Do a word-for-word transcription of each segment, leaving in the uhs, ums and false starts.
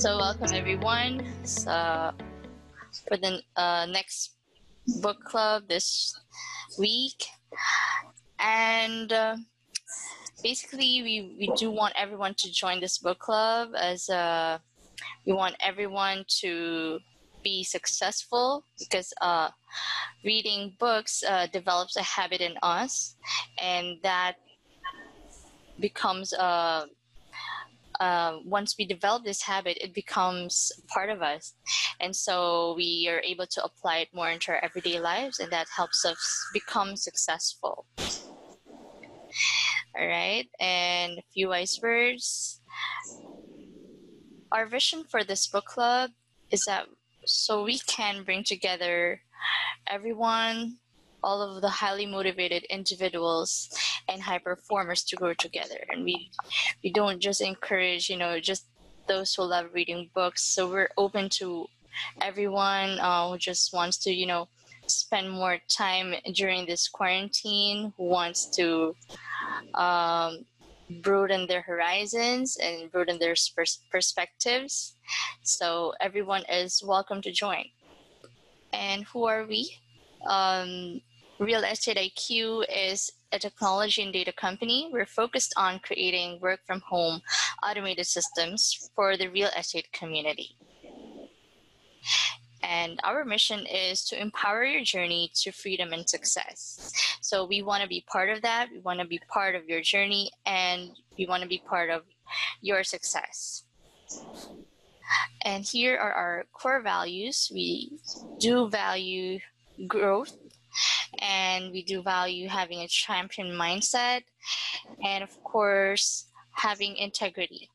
So welcome everyone. So for the uh, next book club this week, and uh, basically we, we do want everyone to join this book club, as uh, we want everyone to be successful, because uh, reading books uh, develops a habit in us, and that becomes a uh, Uh, once we develop this habit, it becomes part of us. And so we are able to apply it more into our everyday lives, and that helps us become successful. All right, and a few wise words. Our vision for this book club is that so we can bring together everyone, all of the highly motivated individuals and high performers to grow together. And we we don't just encourage, you know, just those who love reading books. So we're open to everyone uh, who just wants to, you know, spend more time during this quarantine, who wants to um, broaden their horizons and broaden their pers- perspectives. So everyone is welcome to join. And who are we? Um, Real Estate I Q is a technology and data company. We're focused on creating work from home automated systems for the real estate community. And our mission is to empower your journey to freedom and success. So we want to be part of that. We want to be part of your journey, and we want to be part of your success. And here are our core values. We do value growth, and we do value having a champion mindset, and of course having integrity.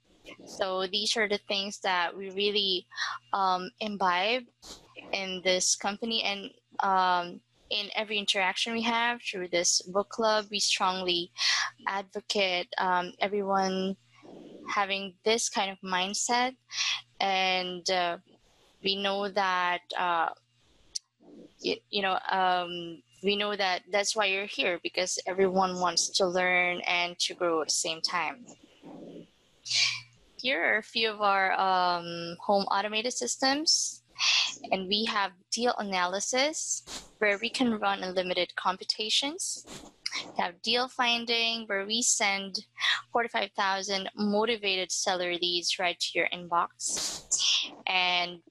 So these are the things that we really um, imbibe in this company, and um, in every interaction we have through this book club, we strongly advocate um, everyone having this kind of mindset. And uh, we know that uh, You, you know, um, we know that that's why you're here, because everyone wants to learn and to grow at the same time. Here are a few of our um, home automated systems, and we have deal analysis, where we can run unlimited computations. We have deal finding, where we send forty-five thousand motivated seller leads right to your inbox, and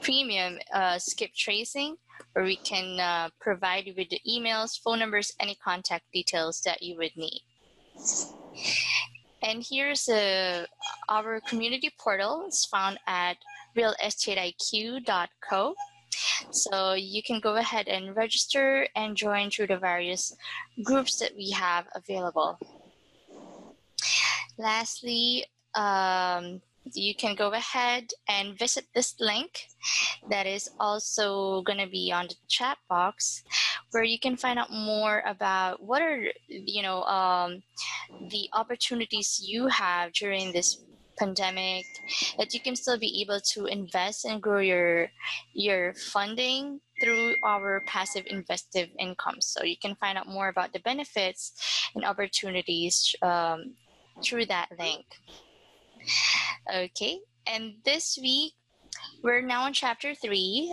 premium uh, skip tracing, where we can uh, provide you with the emails, phone numbers, any contact details that you would need. And here's a, our community portal. It's found at real estate I Q dot co. So you can go ahead and register and join through the various groups that we have available. Lastly, um, you can go ahead and visit this link that is also going to be on the chat box, where you can find out more about what are, you know, um, the opportunities you have during this pandemic, that you can still be able to invest and grow your, your funding through our passive investive income. So you can find out more about the benefits and opportunities um, through that link. Okay, and this week we're now in chapter three,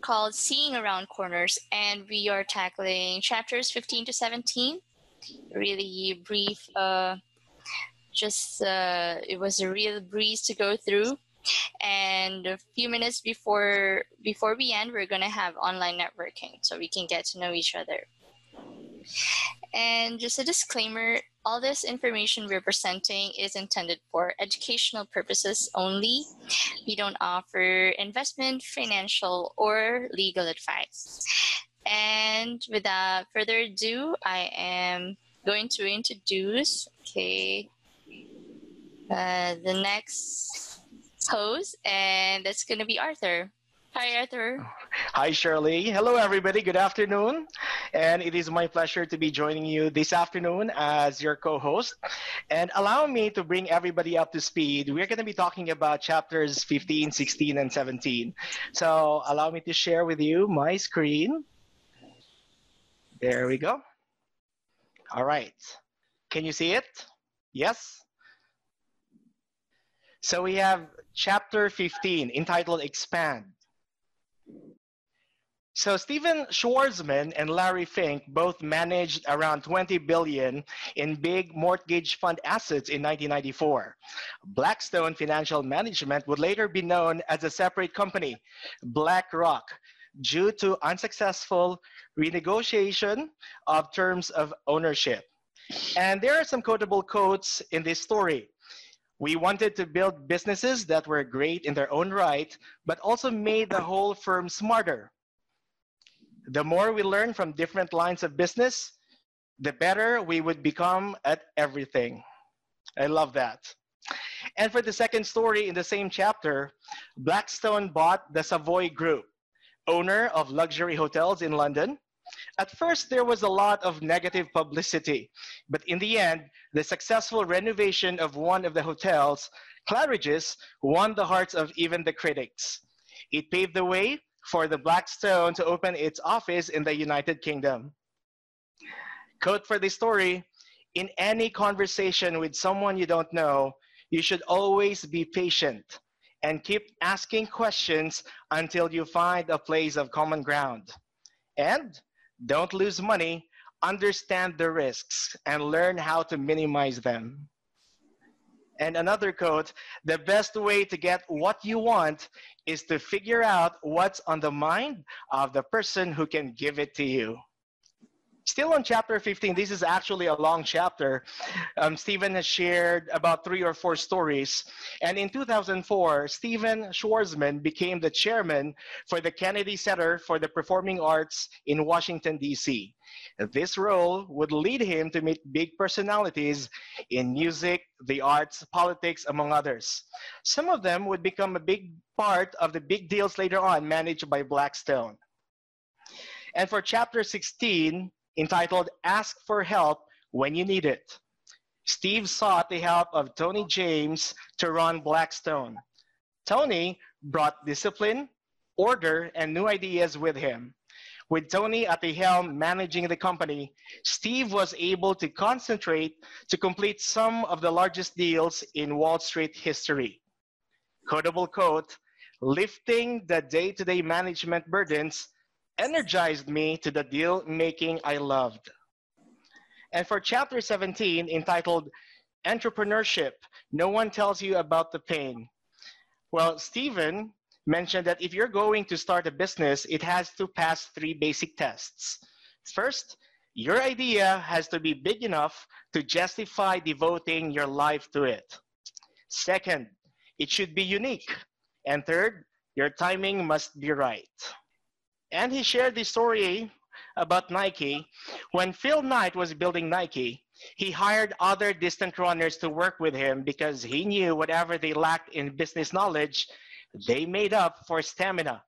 called Seeing Around Corners, and we are tackling chapters fifteen to seventeen. Really brief, uh, just uh, it was a real breeze to go through. And a few minutes before before we end, we're gonna have online networking, so we can get to know each other. And just a disclaimer, all this information we're presenting is intended for educational purposes only. We don't offer investment, financial, or legal advice. And without further ado, I am going to introduce, okay, uh, the next host, and that's going to be Arthur. Hi, Arthur. Hi, Shirley. Hello, everybody. Good afternoon. And it is my pleasure to be joining you this afternoon as your co-host. And allow me to bring everybody up to speed. We're going to be talking about chapters fifteen, sixteen, and seventeen. So allow me to share with you my screen. There we go. All right. Can you see it? Yes. So we have chapter fifteen, entitled Expand. So Stephen Schwarzman and Larry Fink both managed around twenty billion dollars in big mortgage fund assets in nineteen ninety-four. Blackstone Financial Management would later be known as a separate company, BlackRock, due to unsuccessful renegotiation of terms of ownership. And there are some quotable quotes in this story. We wanted to build businesses that were great in their own right, but also made the whole firm smarter. The more we learn from different lines of business, the better we would become at everything. I love that. And for the second story in the same chapter, Blackstone bought the Savoy Group, owner of luxury hotels in London. At first, there was a lot of negative publicity, but in the end, the successful renovation of one of the hotels, Claridge's, won the hearts of even the critics. It paved the way for the Blackstone to open its office in the United Kingdom. Quote for this story: in any conversation with someone you don't know, you should always be patient and keep asking questions until you find a place of common ground. And don't lose money, understand the risks and learn how to minimize them. And another quote, the best way to get what you want is to figure out what's on the mind of the person who can give it to you. Still on chapter fifteen, this is actually a long chapter. Um, Stephen has shared about three or four stories. And in two thousand four, Stephen Schwarzman became the chairman for the Kennedy Center for the Performing Arts in Washington, D C This role would lead him to meet big personalities in music, the arts, politics, among others. Some of them would become a big part of the big deals later on managed by Blackstone. And for chapter sixteen, entitled Ask for Help When You Need It, Steve sought the help of Tony James to run Blackstone. Tony brought discipline, order, and new ideas with him. With Tony at the helm managing the company, Steve was able to concentrate to complete some of the largest deals in Wall Street history. Quotable quote, lifting the day-to-day management burdens energized me to the deal making I loved. And for chapter seventeen, entitled Entrepreneurship, No One Tells You About the Pain. Well, Stephen mentioned that if you're going to start a business, it has to pass three basic tests. First, your idea has to be big enough to justify devoting your life to it. Second, it should be unique. And third, your timing must be right. And he shared the story about Nike. When Phil Knight was building Nike, he hired other distant runners to work with him because he knew whatever they lacked in business knowledge, they made up for stamina.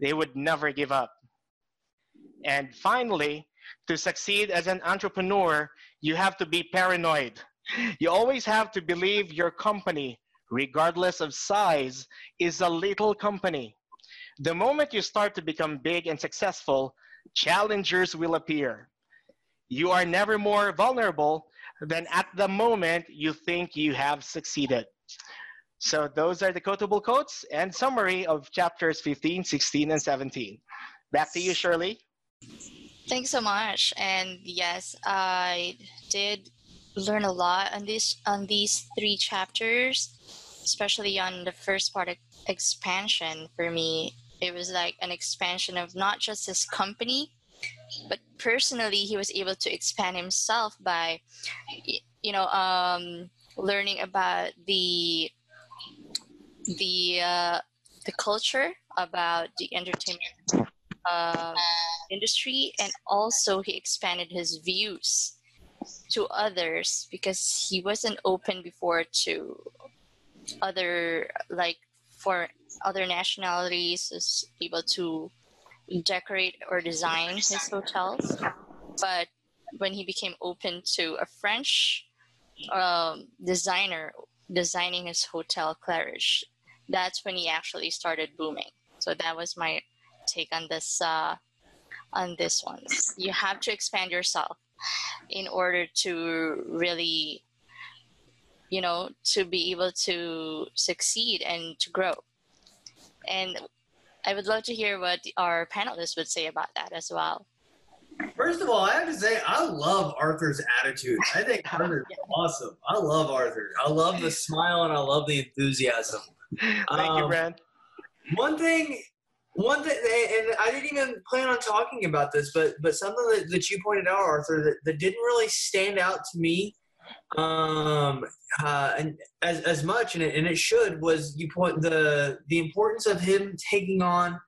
They would never give up. And finally, to succeed as an entrepreneur, you have to be paranoid. You always have to believe your company, regardless of size, is a little company. The moment you start to become big and successful, challengers will appear. You are never more vulnerable than at the moment you think you have succeeded. So those are the quotable quotes and summary of chapters fifteen, sixteen, and seventeen. Back to you, Shirley. Thanks so much. And yes, I did learn a lot on, this, on these three chapters, especially on the first part of expansion. For me, it was like an expansion of not just his company, but personally, he was able to expand himself by, you know, um, learning about the the uh, the culture, about the entertainment uh, industry, and also he expanded his views to others because he wasn't open before to other like. For other nationalities, is able to decorate or design his hotels. But when he became open to a French um, designer designing his hotel, Claridge, that's when he actually started booming. So that was my take on this uh, on this one. You have to expand yourself in order to really you know, to be able to succeed and to grow. And I would love to hear what our panelists would say about that as well. First of all, I have to say, I love Arthur's attitude. I think Arthur's yeah. awesome. I love Arthur. I love the smile and I love the enthusiasm. Thank um, you, Brent. One thing, one thing, and I didn't even plan on talking about this, but but something that, that you pointed out, Arthur, that, that didn't really stand out to me um, uh, and as as much, and it, and it should, was you point the the importance of him taking on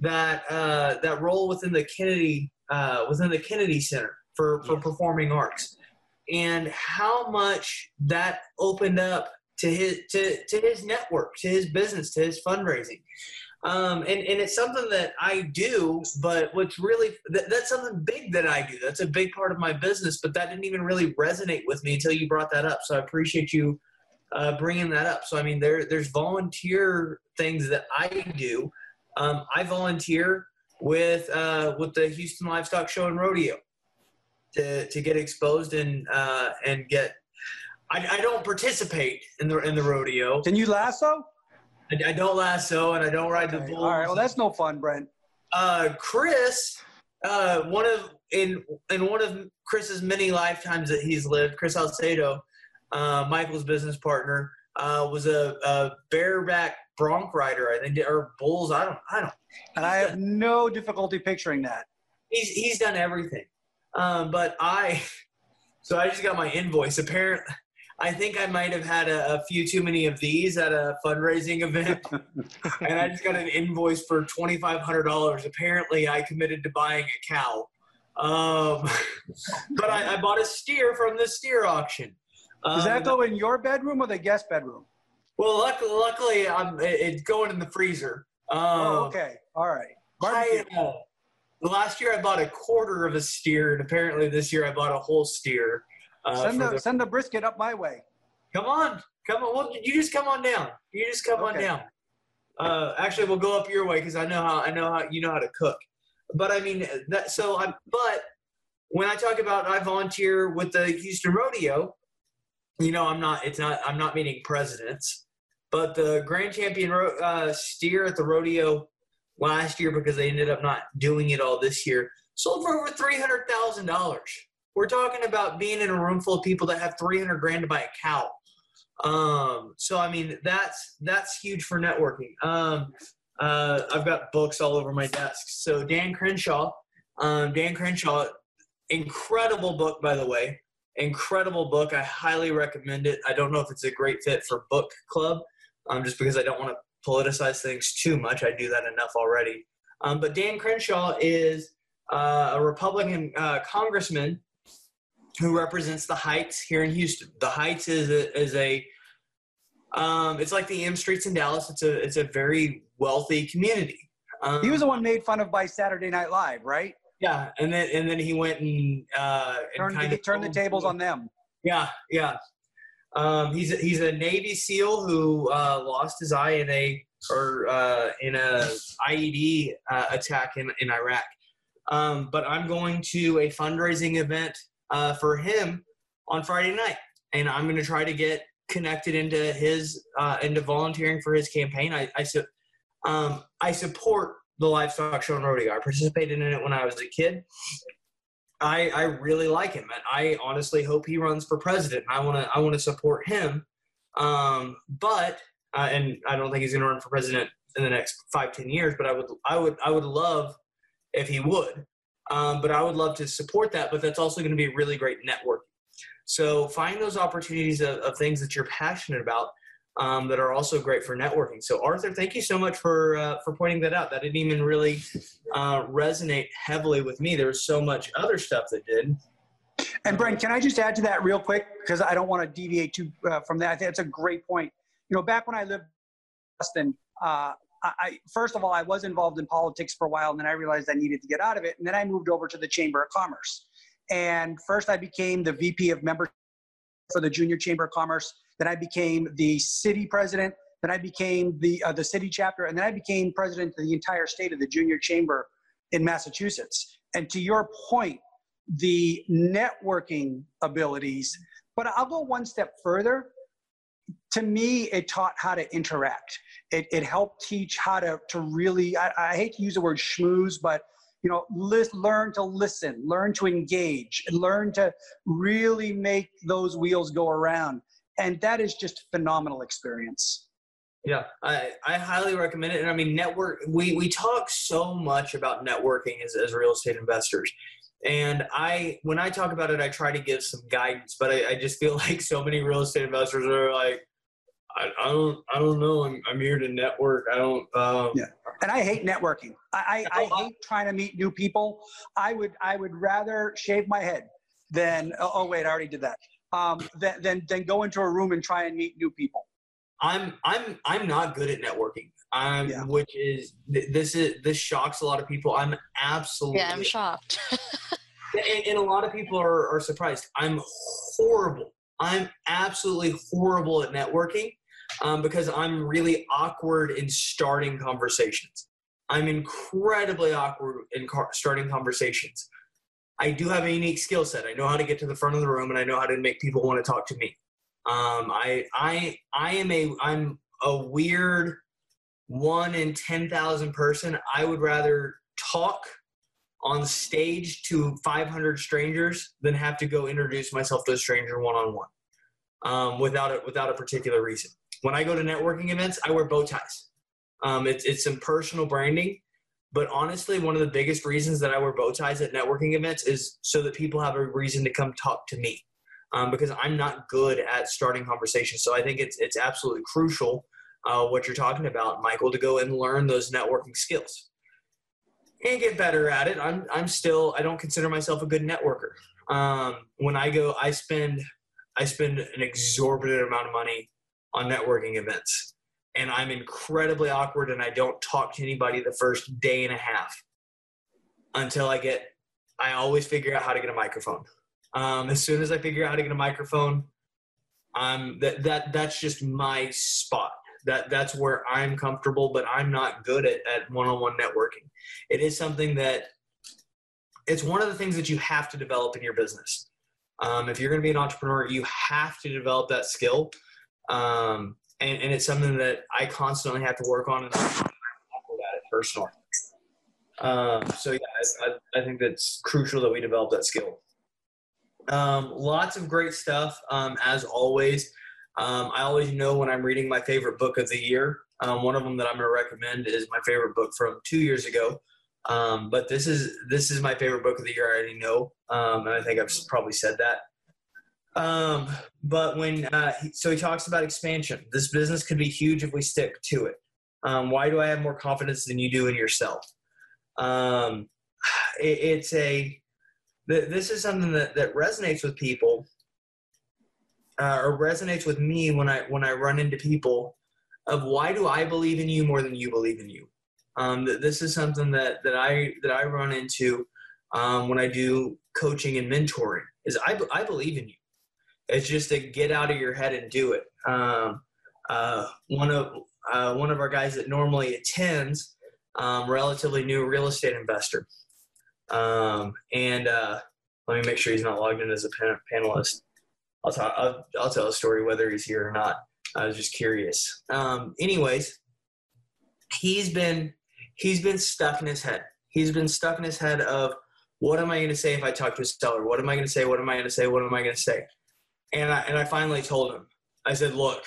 that uh, that role within the Kennedy. Uh, within the Kennedy Center for, for yes. Performing Arts, and how much that opened up to his to, to his network, to his business, to his fundraising. Um, and, and it's something that I do, but what's really that, – that's something big that I do. That's a big part of my business, but that didn't even really resonate with me until you brought that up. So I appreciate you uh, bringing that up. So, I mean, there there's volunteer things that I do. Um, I volunteer – with uh, with the Houston Livestock Show and Rodeo to to get exposed and uh, and get. I, I don't participate in the in the rodeo. Can you lasso? I, I don't lasso, and I don't ride okay. the bull. All right, well that's no fun, Brent. Uh, Chris, uh, one of in in one of Chris's many lifetimes that he's lived, Chris Alcedo, uh, Michael's business partner, uh, was a, a bareback bronc rider, I think, or bulls. I don't, I don't. And I have no difficulty picturing that. He's he's done everything, um, but I. So I just got my invoice. Apparently, I think I might have had a, a few too many of these at a fundraising event, and I just got an invoice for twenty five hundred dollars. Apparently, I committed to buying a cow, um, but I, I bought a steer from the steer auction. Um, Does that go in your bedroom or the guest bedroom? Well, luckily, luckily I'm, it's going in the freezer. Um, oh, okay. All right. I, uh, last year, I bought a quarter of a steer, and apparently this year I bought a whole steer. Uh, send, the, the, send the brisket up my way. Come on. Come on. Well, you just come on down. You just come okay. on down. Uh, actually, we'll go up your way because I know how I know how you know how to cook. But, I mean, that. so I – but when I talk about I volunteer with the Houston Rodeo, you know, I'm not – it's not – I'm not meaning presidents. But the Grand Champion uh, steer at the rodeo last year, because they ended up not doing it all this year, sold for over three hundred thousand dollars. We're talking about being in a room full of people that have three hundred grand to buy a cow. Um, so, I mean, that's that's huge for networking. Um, uh, I've got books all over my desk. So Dan Crenshaw, um, Dan Crenshaw, incredible book, by the way. Incredible book. I highly recommend it. I don't know if it's a great fit for book club. Um, just because I don't want to politicize things too much. I do that enough already. Um, but Dan Crenshaw is uh, a Republican uh, congressman who represents the Heights here in Houston. The Heights is a, is a um, it's like the M Streets in Dallas. It's a, it's a very wealthy community. Um, he was the one made fun of by Saturday Night Live, right? Yeah, and then, and then he went and, uh, and turned, kind he of turned the tables on them. Yeah, yeah. Um, he's a, he's a Navy SEAL who uh, lost his eye in a or uh, in a I E D uh, attack in in Iraq. Um, but I'm going to a fundraising event uh, for him on Friday night, and I'm going to try to get connected into his uh, into volunteering for his campaign. I I, su um, I support the Livestock Show and Rodeo. I participated in it when I was a kid. I, I really like him, and I honestly hope he runs for president. I want to I want to support him, um, but uh, and I don't think he's going to run for president in the next five ten years. But I would I would I would love if he would. Um, but I would love to support that. But that's also going to be a really great networking. So find those opportunities of, of things that you're passionate about um, that are also great for networking. So Arthur, thank you so much for uh, for pointing that out. That didn't even really uh, resonate heavily with me. There was so much other stuff that did. And Brent, can I just add to that real quick? Because I don't want to deviate too uh, from that. I think that's a great point. You know, back when I lived in Boston, uh, I, first of all, I was involved in politics for a while, and then I realized I needed to get out of it. And then I moved over to the Chamber of Commerce. And first I became the V P of membership for the Junior Chamber of Commerce. Then I became the city president. Then I became the uh, the city chapter, and then I became president of the entire state of the Junior Chamber in Massachusetts. And to your point, the networking abilities. But I'll go one step further. to me, it taught how to interact. It, it helped teach how to, to really, I, I hate to use the word schmooze, but you know, list, learn to listen, learn to engage, learn to really make those wheels go around. And that is just a phenomenal experience. Yeah, I, I highly recommend it. And I mean, network, we, we talk so much about networking as, as real estate investors. And I, when I talk about it, I try to give some guidance, but I, I just feel like so many real estate investors are like, I, I don't, I don't know. I'm, I'm here to network. I don't, um, yeah. And I hate networking. I, I, I hate trying to meet new people. I would, I would rather shave my head than, oh wait, I already did that. Um, than, than, than go into a room and try and meet new people. I'm, I'm, I'm not good at networking. Um, yeah. Which is, this is, this shocks a lot of people. I'm absolutely. Yeah, I'm shocked. and, and a lot of people are, are surprised. I'm horrible. I'm absolutely horrible at networking um, because I'm really awkward in starting conversations. I'm incredibly awkward in car starting conversations. I do have a unique skill set. I know how to get to the front of the room, and I know how to make people want to talk to me. Um, I, I, I am a, I'm a weird one in ten thousand person. I would rather talk on stage to five hundred strangers than have to go introduce myself to a stranger one-on-one, um, without a, without a particular reason. When I go to networking events, I wear bow ties. Um, it's, it's some personal branding, but honestly, one of the biggest reasons that I wear bow ties at networking events is so that people have a reason to come talk to me, um, because I'm not good at starting conversations. So I think it's, it's absolutely crucial, uh, what you're talking about, Michael, to go and learn those networking skills and get better at it. I'm, I'm still, I don't consider myself a good networker. Um, when I go, I spend, I spend an exorbitant amount of money on networking events, and I'm incredibly awkward, and I don't talk to anybody the first day and a half until I get, I always figure out how to get a microphone. Um, as soon as I figure out how to get a microphone, um, that, that, that's just my spot. That, that's where I'm comfortable, but I'm not good at, at one-on-one networking. It is something that it's one of the things that you have to develop in your business. Um, if you're going to be an entrepreneur, you have to develop that skill. Um, and, and it's something that I constantly have to work on, and I'm awkward at it personally. Um, so yeah, I, I think that's crucial that we develop that skill. Um, lots of great stuff, um, as always. Um, I always know when I'm reading my favorite book of the year. Um, one of them that I'm going to recommend is my favorite book from two years ago. Um, but this is, this is my favorite book of the year. I already know. Um, and I think I've probably said that. Um, but when, uh, he, so he talks about expansion. This business could be huge if we stick to it. Um, why do I have more confidence than you do in yourself? Um, it, it's a, th this is something that, that resonates with people. Uh, or resonates with me when I, when I run into people of why do I believe in you more than you believe in you? Um, th this is something that, that I, that I run into, um, when I do coaching and mentoring is I, I believe in you. It's just to get out of your head and do it. Um, uh, one of, uh, one of our guys that normally attends, um, relatively new real estate investor. Um, and, uh, let me make sure he's not logged in as a pan panelist. I'll, talk, I'll, I'll tell a story whether he's here or not. I was just curious. Um, anyways, he's been, he's been stuck in his head. He's been stuck in his head of what am I going to say if I talk to a seller? What am I going to say? What am I going to say? What am I going to say? And I, and I finally told him, I said, look,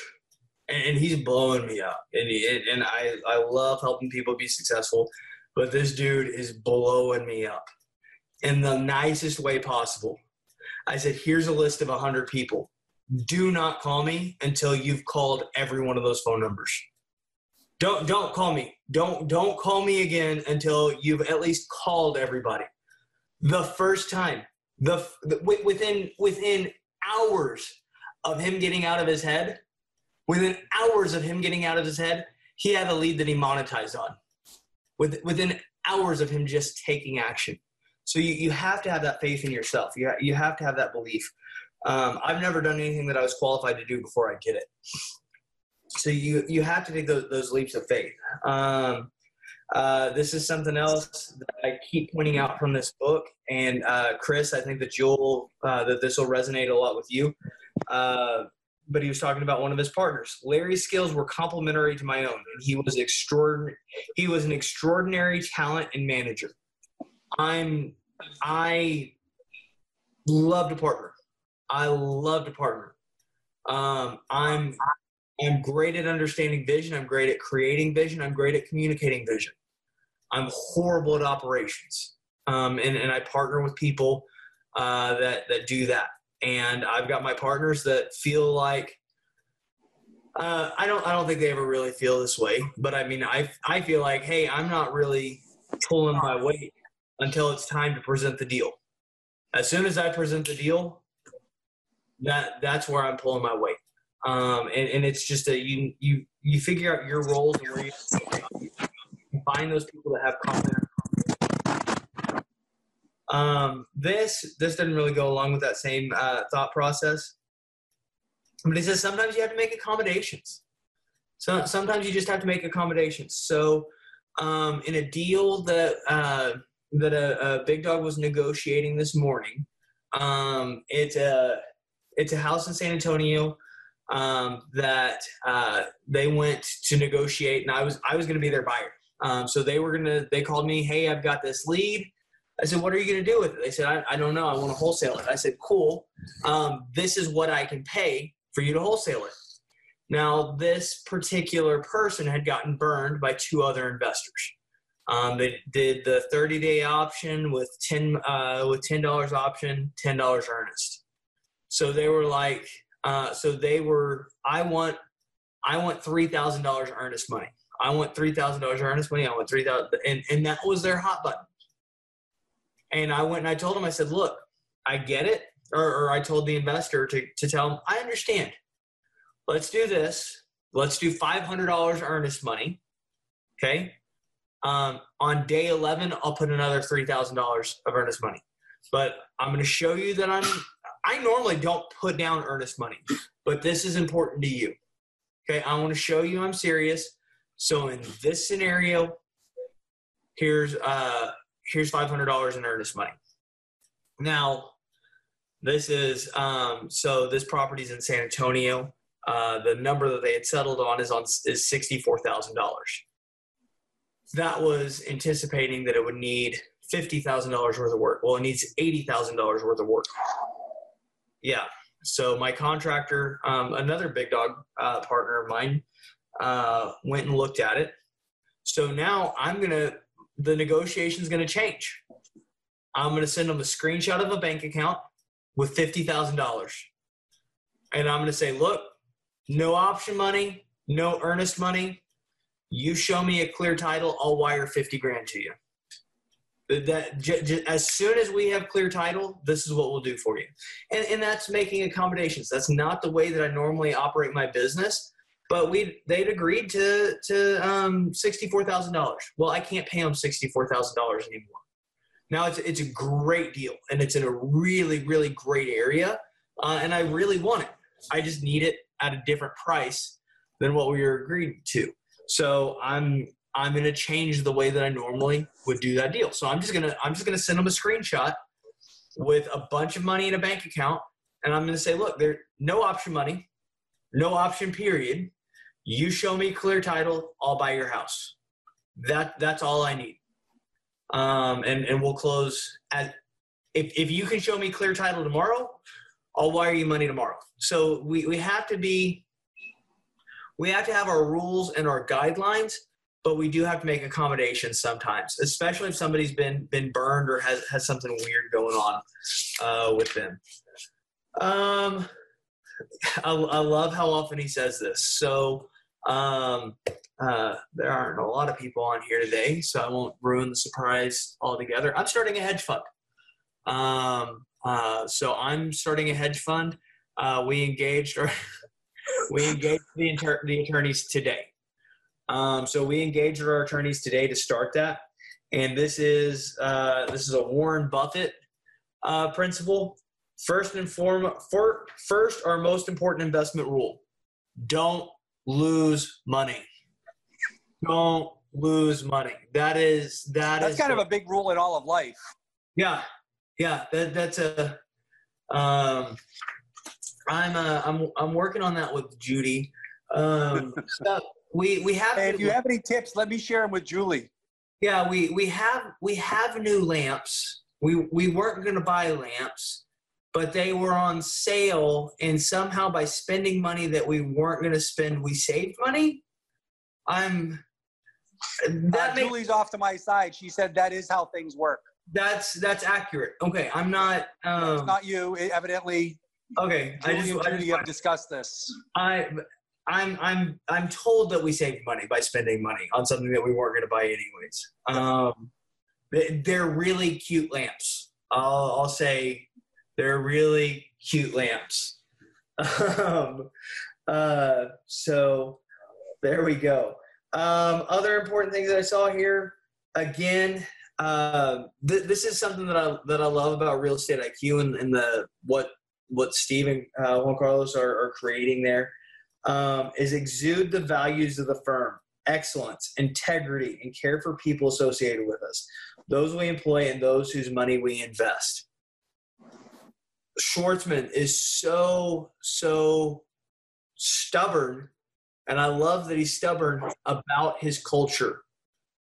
and, and he's blowing me up. And, he, and I, I love helping people be successful, but this dude is blowing me up in the nicest way possible. I said, here's a list of one hundred people. Do not call me until you've called every one of those phone numbers. Don't, don't call me. Don't, don't call me again until you've at least called everybody. The first time, the, the within, within hours of him getting out of his head, within hours of him getting out of his head, he had a lead that he monetized on. With, within hours of him just taking action. So you, you have to have that faith in yourself. You, ha you have to have that belief. Um, I've never done anything that I was qualified to do before I did it. So you, you have to take those, those leaps of faith. Um, uh, this is something else that I keep pointing out from this book. And uh, Chris, I think that you'll, uh, that this will resonate a lot with you. Uh, but he was talking about one of his partners. Larry's skills were complementary to my own, and he was extraordinary. He was an extraordinary talent and manager. I'm, I love to partner. I love to partner. Um, I'm, I'm great at understanding vision. I'm great at creating vision. I'm great at communicating vision. I'm horrible at operations. Um, and, and I partner with people uh, that, that do that. And I've got my partners that feel like, uh, I don't, I don't think they ever really feel this way, but I mean, I, I feel like, hey, I'm not really pulling my weight until it's time to present the deal. As soon as I present the deal, that that's where I'm pulling my weight. Um, and, and it's just that you, you, you figure out your roles, your roles, you find those people that have confidence. Um, this, this doesn't really go along with that same uh, thought process, but he says sometimes you have to make accommodations. So sometimes you just have to make accommodations. So, um, in a deal that, uh, that a, a big dog was negotiating this morning, um, it's a, it's a house in San Antonio, um, that, uh, they went to negotiate, and I was, I was going to be their buyer. Um, so they were going to, they called me, hey, I've got this lead. I said, what are you going to do with it? They said, I, I don't know. I want to wholesale it. I said, cool. Um, this is what I can pay for you to wholesale it. Now, this particular person had gotten burned by two other investors. Um, they did the thirty-day option with ten uh, with ten dollars option, ten dollars earnest. So they were like, uh, so they were, I want, I want three thousand dollars earnest money. I want three thousand dollars earnest money. I want three thousand dollars. And, and that was their hot button. And I went and I told him, I said, look, I get it. Or, or I told the investor to, to tell him, I understand. Let's do this. Let's do five hundred dollars earnest money. Okay. Um, on day eleven, I'll put another three thousand dollars of earnest money. But I'm going to show you that I'm, I normally don't put down earnest money, but this is important to you. Okay. I want to show you I'm serious. So in this scenario, here's, uh, here's five hundred dollars in earnest money. Now, this is, um, so this property's in San Antonio. Uh, the number that they had settled on is on is sixty-four thousand dollars. That was anticipating that it would need fifty thousand dollars worth of work. Well, it needs eighty thousand dollars worth of work. Yeah. So my contractor, um, another big dog uh, partner of mine, uh, went and looked at it. So now I'm going to, the negotiation is going to change. I'm going to send them a screenshot of a bank account with fifty thousand dollars. And I'm going to say, look, no option money, no earnest money. You show me a clear title, I'll wire fifty grand to you. That, j- j- as soon as we have clear title, this is what we'll do for you. And, and that's making accommodations. That's not the way that I normally operate my business. But we they'd agreed to to um, sixty-four thousand dollars. Well, I can't pay them sixty-four thousand dollars anymore. Now, it's, it's a great deal, and it's in a really, really great area, uh, and I really want it. I just need it at a different price than what we were agreed to. So I'm I'm going to change the way that I normally would do that deal. So I'm just gonna I'm just gonna send them a screenshot with a bunch of money in a bank account, and I'm going to say, look, there's no option money, no option period. You show me clear title, I'll buy your house. That that's all I need. Um, and, and we'll close at, if, if you can show me clear title tomorrow, I'll wire you money tomorrow. So we, we have to be, we have to have our rules and our guidelines, but we do have to make accommodations sometimes, especially if somebody's been, been burned or has, has something weird going on, uh, with them. Um, I, I love how often he says this. So, Um, uh, there aren't a lot of people on here today, so I won't ruin the surprise altogether. I'm starting a hedge fund. Um, uh, so I'm starting a hedge fund. Uh, we engaged, or we engaged the, inter- the attorneys today. Um, so we engaged our attorneys today to start that. And this is, uh, this is a Warren Buffett, uh, principle. First and foremost, for, first, our most important investment rule. Don't lose money. Don't lose money. That is that that's is kind of a big rule in all of life. Yeah, yeah. That, that's a um, I'm uh, I'm I'm working on that with Judy. Um, so we we have. Hey, if you have any tips, let me share them with Julie. Yeah, we we have we have new lamps. We we weren't going to buy lamps, but they were on sale, and somehow by spending money that we weren't going to spend, we saved money. I'm. That uh, makes, Julie's off to my side. She said that is how things work. That's that's accurate. Okay, I'm not. Um, it's not you, evidently. Okay, Julie, I just, and I just, have discussed this. I, I'm I'm I'm told that we saved money by spending money on something that we weren't going to buy anyways. Um, they're really cute lamps. I'll I'll say they're really cute lamps. um, uh, so there we go. Um, other important things that I saw here, again, uh, th this is something that I that I love about Real Estate I Q and, and the what what Steve and uh, Juan Carlos are, are creating there um, is exude the values of the firm: excellence, integrity, and care for people associated with us, those we employ, and those whose money we invest. Schwarzman is so so stubborn. And I love that he's stubborn about his culture.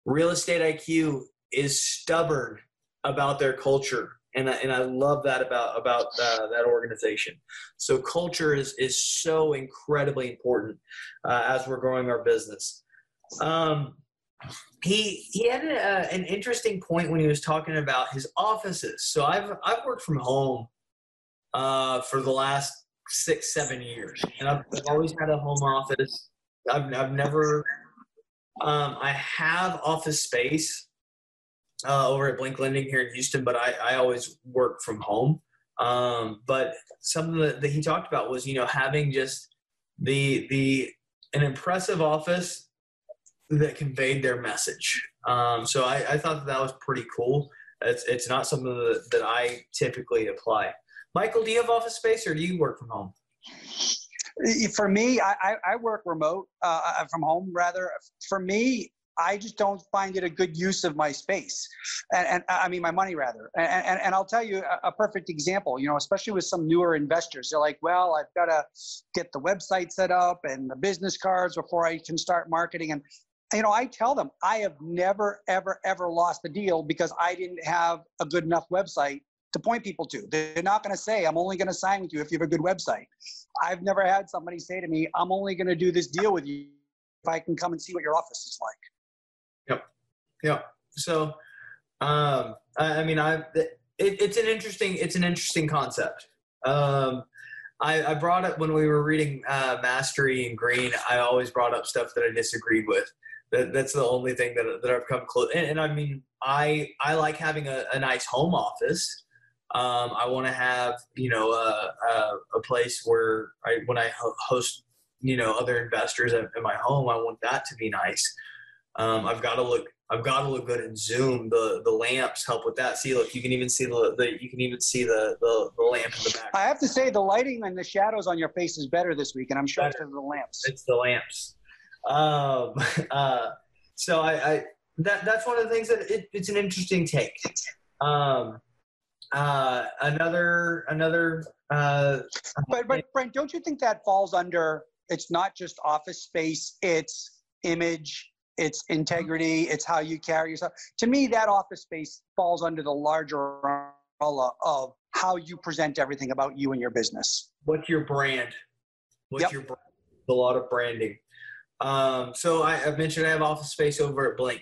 Real Estate I Q is stubborn about their culture. And I, and I love that about, about uh, that organization. So culture is, is so incredibly important uh, as we're growing our business. Um, he, he had a, an interesting point when he was talking about his offices. So I've, I've worked from home uh, for the last six, seven years. And I've, I've always had a home office. I've, I've never, um, I have office space uh, over at Blink Lending here in Houston, but I, I always work from home. Um, but something that, that he talked about was, you know, having just the, the, an impressive office that conveyed their message. Um, so I, I thought that, that was pretty cool. It's, it's not something that, that I typically apply. Michael, do you have office space, or do you work from home? For me, I, I work remote, uh, from home rather. For me, I just don't find it a good use of my space, and, and I mean my money rather. And, and, and I'll tell you a perfect example, you know, especially with some newer investors. They're like, well, I've got to get the website set up and the business cards before I can start marketing. And, you know, I tell them I have never, ever, ever lost a deal because I didn't have a good enough website to point people to. They're not going to say, I'm only going to sign with you if you have a good website. I've never had somebody say to me, I'm only going to do this deal with you if I can come and see what your office is like. Yep. Yep. So, um, I, I mean, I, it, it's an interesting, it's an interesting concept. Um, I, I brought up when we were reading uh, Mastery and Green, I always brought up stuff that I disagreed with. That, that's the only thing that, that I've come close. And, and I mean, I, I like having a, a nice home office. Um, I want to have, you know, uh, uh, a place where I, when I ho host, you know, other investors at, at my home, I want that to be nice. Um, I've got to look, I've got to look good in Zoom. The, the lamps help with that. See, look, you can even see the, the you can even see the, the, the lamp in the back. I have to say the lighting and the shadows on your face is better this week. And I'm sure it's the lamps. It's the lamps. Um, uh, so I, I, that, that's one of the things that it, it's an interesting take. Um, uh another another uh but but Brent, don't you think that falls under, it's not just office space, it's image, it's integrity, it's how you carry yourself. To me, that office space falls under the larger umbrella of how you present everything about you and your business. What's your brand? What's yep. your brand? A lot of branding. Um so I, I've mentioned I have office space over at Blink.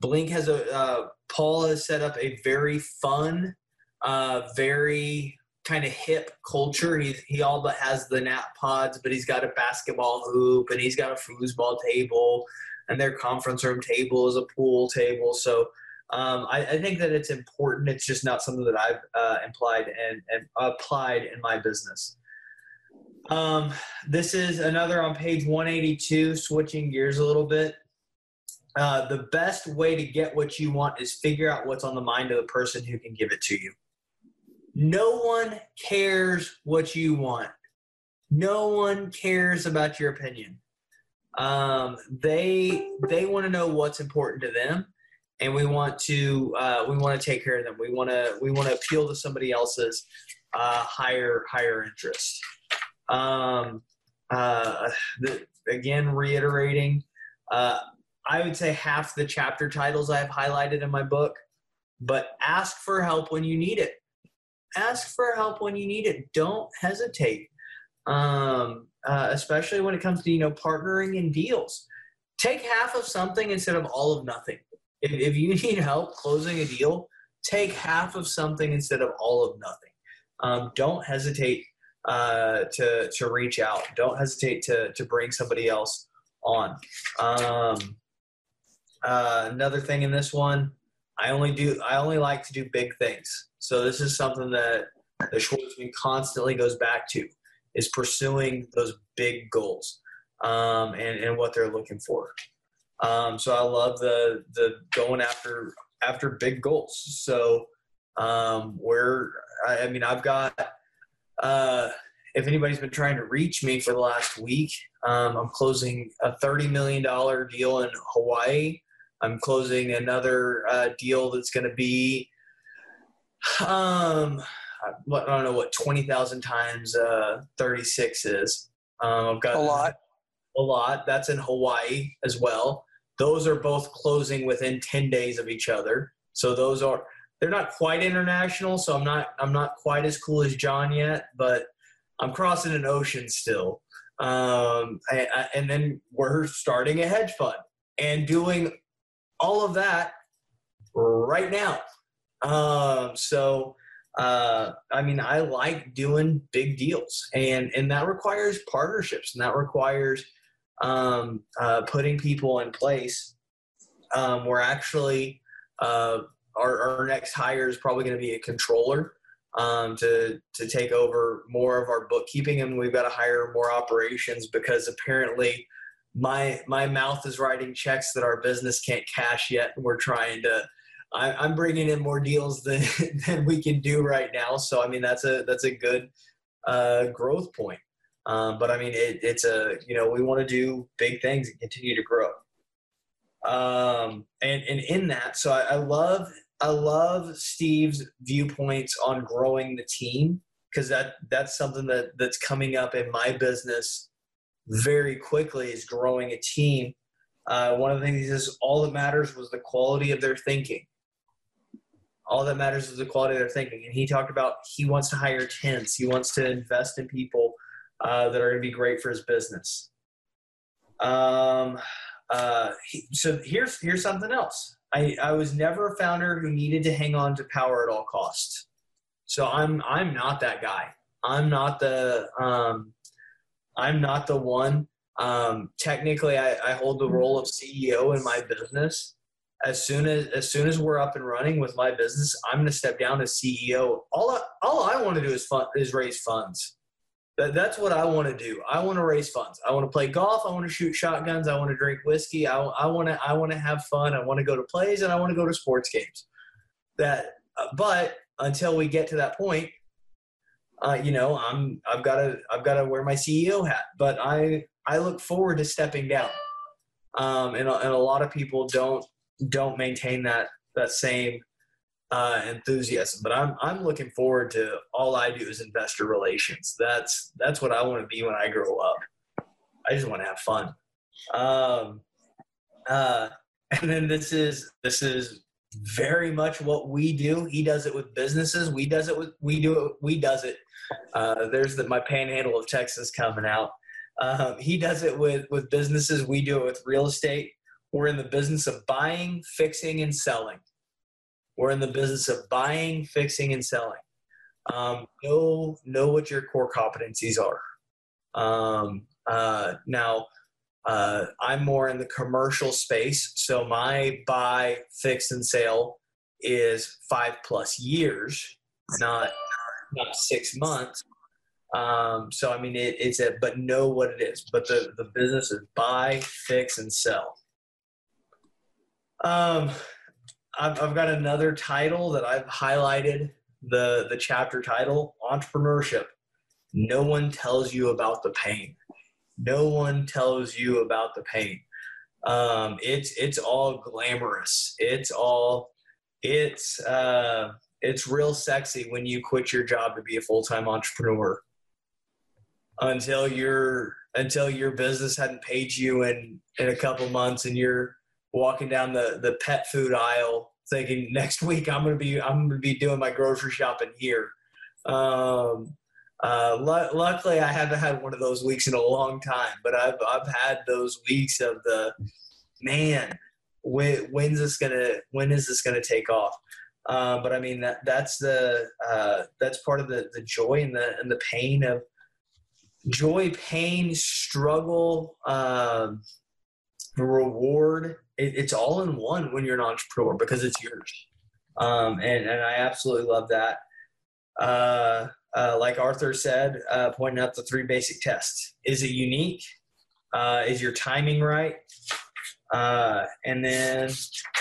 Blink has a uh Paul has set up a very fun, Uh, very kind of hip culture. He, he all but has the nap pods, but he's got a basketball hoop, and he's got a foosball table, and their conference room table is a pool table. So um, I, I think that it's important. It's just not something that I've uh, implied and, and applied in my business. Um, this is another on page one eighty-two, switching gears a little bit. Uh, the best way to get what you want is figure out what's on the mind of the person who can give it to you. No one cares what you want. No one cares about your opinion. Um, they they want to know what's important to them, and we want to uh, we want to take care of them. We want to we want to appeal to somebody else's uh, higher higher interest. Um, uh, the, again, reiterating, uh, I would say half the chapter titles I have highlighted in my book, but ask for help when you need it. Ask for help when you need it. Don't hesitate, um, uh, especially when it comes to, you know, partnering in deals. Take half of something instead of all of nothing. If, if you need help closing a deal, take half of something instead of all of nothing. Um, don't hesitate uh, to, to reach out. Don't hesitate to, to bring somebody else on. Um, uh, another thing in this one, I only do, I only like to do big things. So this is something that the Schwarzman constantly goes back to, is pursuing those big goals, um, and, and what they're looking for. Um, so I love the, the going after, after big goals. So, um, where, I, I mean, I've got, uh, if anybody's been trying to reach me for the last week, um, I'm closing a thirty million dollar deal in Hawaii. I'm closing another uh, deal that's going to be, um, I don't know what twenty thousand times uh, thirty-six is. Um, I've got a lot. A lot. That's in Hawaii as well. Those are both closing within ten days of each other. So those are, they're not quite international. So I'm not, I'm not quite as cool as John yet, but I'm crossing an ocean still. Um, I, I, and then we're starting a hedge fund and doing all of that right now. Um, so, uh, I mean, I like doing big deals, and, and that requires partnerships, and that requires, um, uh, putting people in place. Um, we're actually, uh, our, our next hire is probably going to be a controller, um, to, to take over more of our bookkeeping, and we've got to hire more operations because apparently my, my mouth is writing checks that our business can't cash yet. And we're trying to, I, I'm bringing in more deals than, than we can do right now. So, I mean, that's a, that's a good, uh, growth point. Um, but I mean, it, it's a, you know, we want to do big things and continue to grow. Um, and, and in that, so I, I love, I love Steve's viewpoints on growing the team, because that, that's something that that's coming up in my business very quickly, is growing a team. Uh, one of the things is all that matters was the quality of their thinking. All that matters is the quality of their thinking. And he talked about, he wants to hire tens. He wants to invest in people uh, that are going to be great for his business. Um, uh, he, so here's, here's something else. I, I was never a founder who needed to hang on to power at all costs. So I'm, I'm not that guy. I'm not the, um, I'm not the one. Um, technically I, I hold the role of C E O in my business. As soon as, as soon as we're up and running with my business, I'm going to step down as C E O. All I, all I want to do is fund, is raise funds. That, that's what I want to do. I want to raise funds. I want to play golf. I want to shoot shotguns. I want to drink whiskey. I, I want to, I want to have fun. I want to go to plays, and I want to go to sports games. That, but until we get to that point, uh, you know, I'm, I've got to, I've got to wear my C E O hat, but I, I look forward to stepping down. Um, and, and a lot of people don't, don't maintain that, that same uh, enthusiasm, but I'm, I'm looking forward to, all I do is investor relations. That's, that's what I want to be when I grow up. I just want to have fun. Um, uh, and then this is, this is very much what we do. He does it with businesses. We does it with, we do it. We does it. Uh, there's the, my panhandle of Texas coming out. Um, he does it with, with businesses. We do it with real estate. We're in the business of buying, fixing, and selling. We're in the business of buying, fixing, and selling. Um, know, know what your core competencies are. Um, uh, now, uh, I'm more in the commercial space. So my buy, fix, and sale is five plus years, not, not six months. Um, so, I mean, it, it's a, but know what it is, but the, the business is buy, fix, and sell. Um, I've, I've got another title that I've highlighted, the, the chapter title, entrepreneurship. No one tells you about the pain. No one tells you about the pain. Um, it's, it's all glamorous. It's all, it's, uh, it's real sexy when you quit your job to be a full-time entrepreneur. until your until your business hadn't paid you in, in a couple months, and you're walking down the, the pet food aisle thinking next week I'm gonna be I'm gonna be doing my grocery shopping here. Um, uh, l- luckily, I haven't had one of those weeks in a long time, but I've I've had those weeks of the man. When, when's this gonna when is this gonna take off? Uh, but I mean that that's the uh, that's part of the, the joy and the and the pain of joy, pain, struggle, uh, reward. It, it's all in one when you're an entrepreneur because it's yours. Um, and and I absolutely love that. Uh, uh, like Arthur said, uh, pointing out the three basic tests: is it unique? Uh, is your timing right? Uh, and then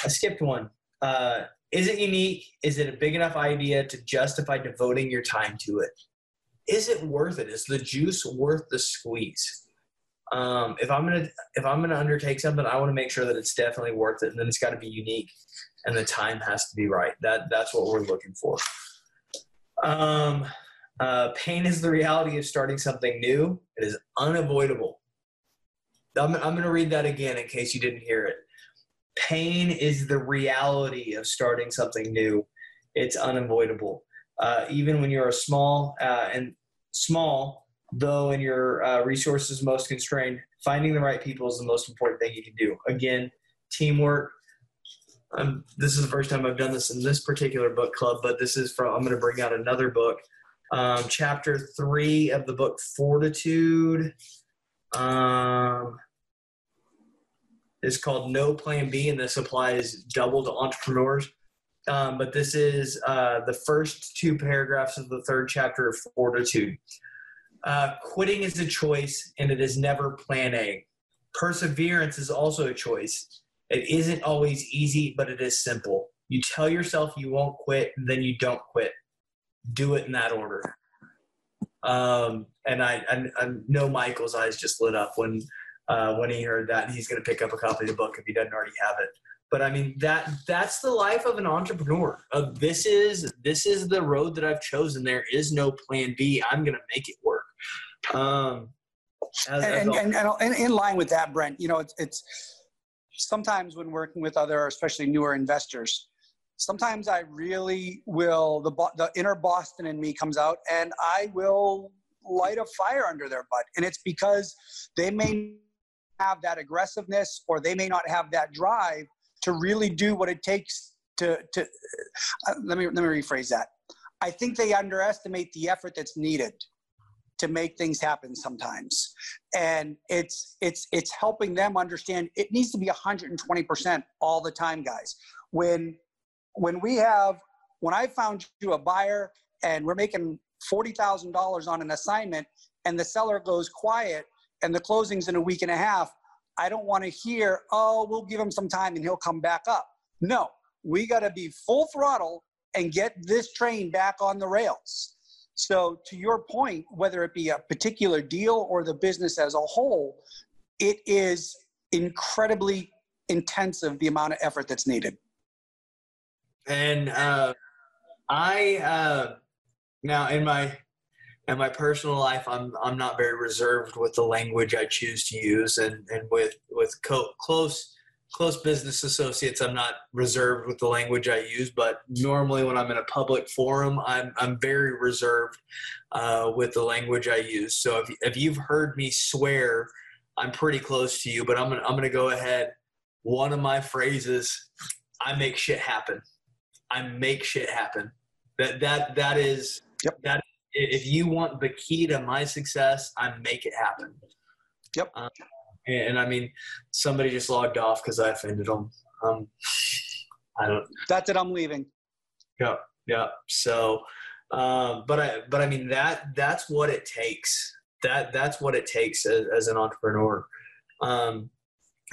I skipped one. Uh, is it unique? Is it a big enough idea to justify devoting your time to it? Is it worth it? Is the juice worth the squeeze? Um, if I'm going to, if I'm going to undertake something, I want to make sure that it's definitely worth it. And then it's got to be unique and the time has to be right. That that's what we're looking for. Um, uh, pain is the reality of starting something new. It is unavoidable. I'm, I'm going to read that again in case you didn't hear it. Pain is the reality of starting something new. It's unavoidable. Uh, even when you're a small uh, and small, though, and your uh, resources most constrained, finding the right people is the most important thing you can do. Again, teamwork. Um, this is the first time I've done this in this particular book club, but this is from, I'm going to bring out another book. Um, chapter three of the book Fortitude. Um, it's called No Plan B, and this applies double to entrepreneurs. Um, but this is uh, the first two paragraphs of the third chapter of Fortitude. Uh, quitting is a choice, and it is never plan A. Perseverance is also a choice. It isn't always easy, but it is simple. You tell yourself you won't quit, and then you don't quit. Do it in that order. Um, and I, I, I know Michael's eyes just lit up when, uh, when he heard that, and he's going to pick up a copy of the book if he doesn't already have it. But I mean, that, that's the life of an entrepreneur. Uh, this is, this is the road that I've chosen. There is no plan B. I'm going to make it work. Um, as, and, as and, and, and in line with that, Brent, you know, it's, it's sometimes when working with other, especially newer investors, sometimes I really will, the, the inner Boston in me comes out and I will light a fire under their butt. And it's because they may have that aggressiveness or they may not have that drive to really do what it takes to, to uh, let me, let me rephrase that. I think they underestimate the effort that's needed to make things happen sometimes. And it's, it's, it's helping them understand it needs to be one hundred twenty percent all the time, guys. When, When we have, when I found you a buyer and we're making forty thousand dollars on an assignment and the seller goes quiet and the closing's in a week and a half, I don't want to hear, oh, we'll give him some time and he'll come back up. No, we got to be full throttle and get this train back on the rails. So to your point, whether it be a particular deal or the business as a whole, it is incredibly intensive, the amount of effort that's needed. And uh, I uh, now in my in my personal life, I'm I'm not very reserved with the language I choose to use, and and with with co- close close business associates, I'm not reserved with the language I use. But normally, when I'm in a public forum, I'm I'm very reserved uh, with the language I use. So if if you've heard me swear, I'm pretty close to you. But I'm gonna, I'm going to go ahead. One of my phrases: I make shit happen. I make shit happen. That that that is yep. that. If you want the key to my success, I make it happen. Yep. Um, and, and I mean, somebody just logged off because I offended them. Um, I don't. That's it. I'm leaving. Yeah. Yeah. So, um, but I but I mean that that's what it takes. That that's what it takes as, as an entrepreneur. Um,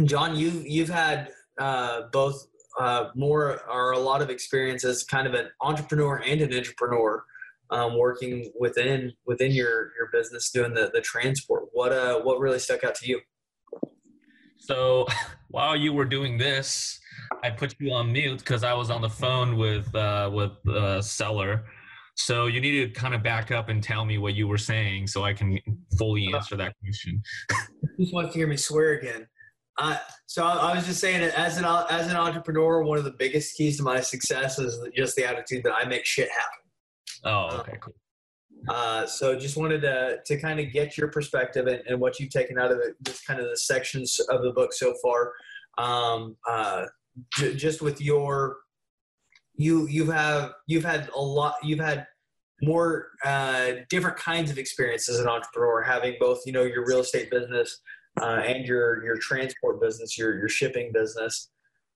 John, you you've had uh, both. Uh, more or a lot of experience as kind of an entrepreneur and an entrepreneur um, working within within your your business doing the the transport. What uh what really stuck out to you? So while you were doing this, I put you on mute because I was on the phone with uh, with a seller. So you need to kind of back up and tell me what you were saying so I can fully answer that question. Just wants to hear me swear again. Uh, so I, I was just saying, as an as an entrepreneur, one of the biggest keys to my success is just the attitude that I make shit happen. Oh, okay, cool. Uh, so just wanted to, to kind of get your perspective and, and what you've taken out of the, this kind of the sections of the book so far. Um, uh, j just with your, you, you have, you've had a lot, you've had more, uh, different kinds of experiences as an entrepreneur, having both, you know, your real estate business, uh, and your, your transport business, your, your shipping business.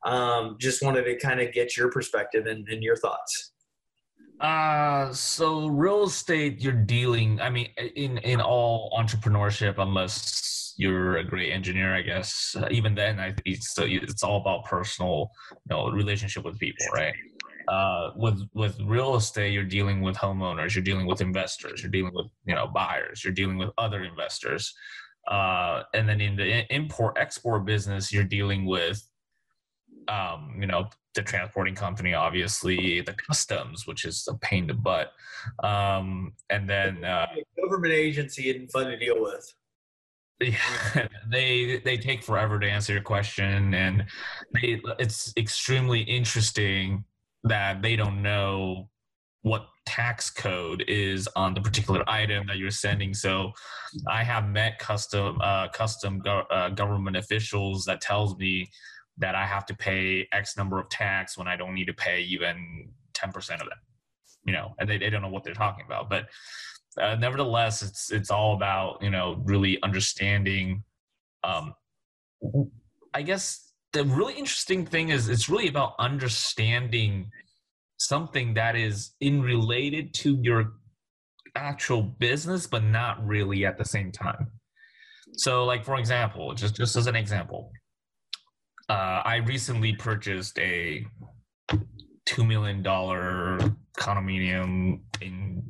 Um, just wanted to kind of get your perspective and, and your thoughts. Uh, so real estate, you're dealing, I mean, in, in all entrepreneurship, unless you're a great engineer, I guess, uh, even then I think so it's all about personal, you know, relationship with people, right? Uh, with, with real estate, you're dealing with homeowners, you're dealing with investors, you're dealing with, you know, buyers, you're dealing with other investors. Uh, and then in the import export business, you're dealing with, um, you know, the transporting company, obviously, the customs, which is a pain in the butt. Um, and then uh, government agency isn't fun to deal with. Yeah, they, they take forever to answer your question. And they, it's extremely interesting that they don't know what tax code is on the particular item that you're sending. So I have met custom, uh, custom go uh, government officials that tells me that I have to pay X number of tax when I don't need to pay even ten percent of that, you know, and they, they don't know what they're talking about. But uh, nevertheless, it's, it's all about, you know, really understanding. Um, I guess the really interesting thing is it's really about understanding something that is in related to your actual business, but not really at the same time. So like, for example, just, just as an example, Uh, I recently purchased a two million dollar condominium in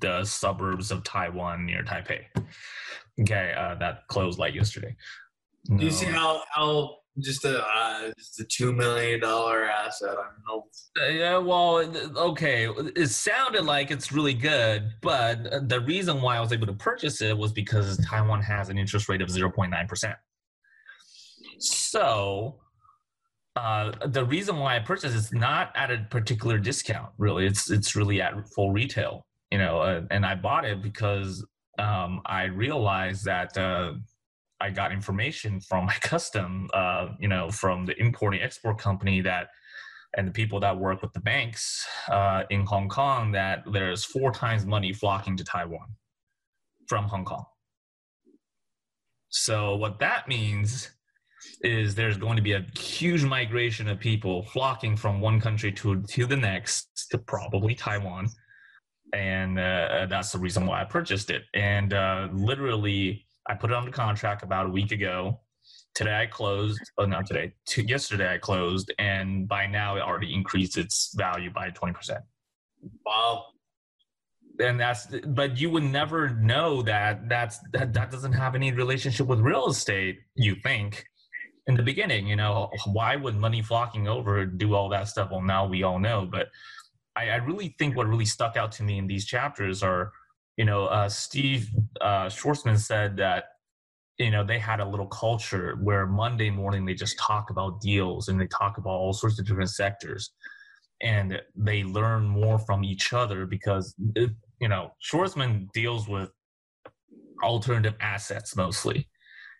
the suburbs of Taiwan near Taipei. Okay, uh, that closed like yesterday. No. Do you see how, how just a uh, just a two million dollar asset? I don't know. Uh, yeah, well, okay. It sounded like it's really good, but the reason why I was able to purchase it was because Taiwan has an interest rate of zero point nine percent. So uh, the reason why I purchased is not at a particular discount, really. It's it's really at full retail, you know. Uh, and I bought it because um, I realized that uh, I got information from my custom, uh, you know, from the importing export company that, and the people that work with the banks uh, in Hong Kong, that there's four times money flocking to Taiwan from Hong Kong. So what that means is there's going to be a huge migration of people flocking from one country to, to the next, to probably Taiwan. And uh, that's the reason why I purchased it. And uh, literally, I put it on the contract about a week ago. Today I closed, oh, not today, to, yesterday I closed. And by now it already increased its value by twenty percent. Wow. And that's, but you would never know that that's, that, that doesn't have any relationship with real estate, you think. In the beginning, you know, why would money flocking over do all that stuff? Well, now we all know. But I, I really think what really stuck out to me in these chapters are, you know, uh, Steve uh, Schwarzman said that, you know, they had a little culture where Monday morning they just talk about deals and they talk about all sorts of different sectors. And they learn more from each other because, it, you know, Schwarzman deals with alternative assets mostly.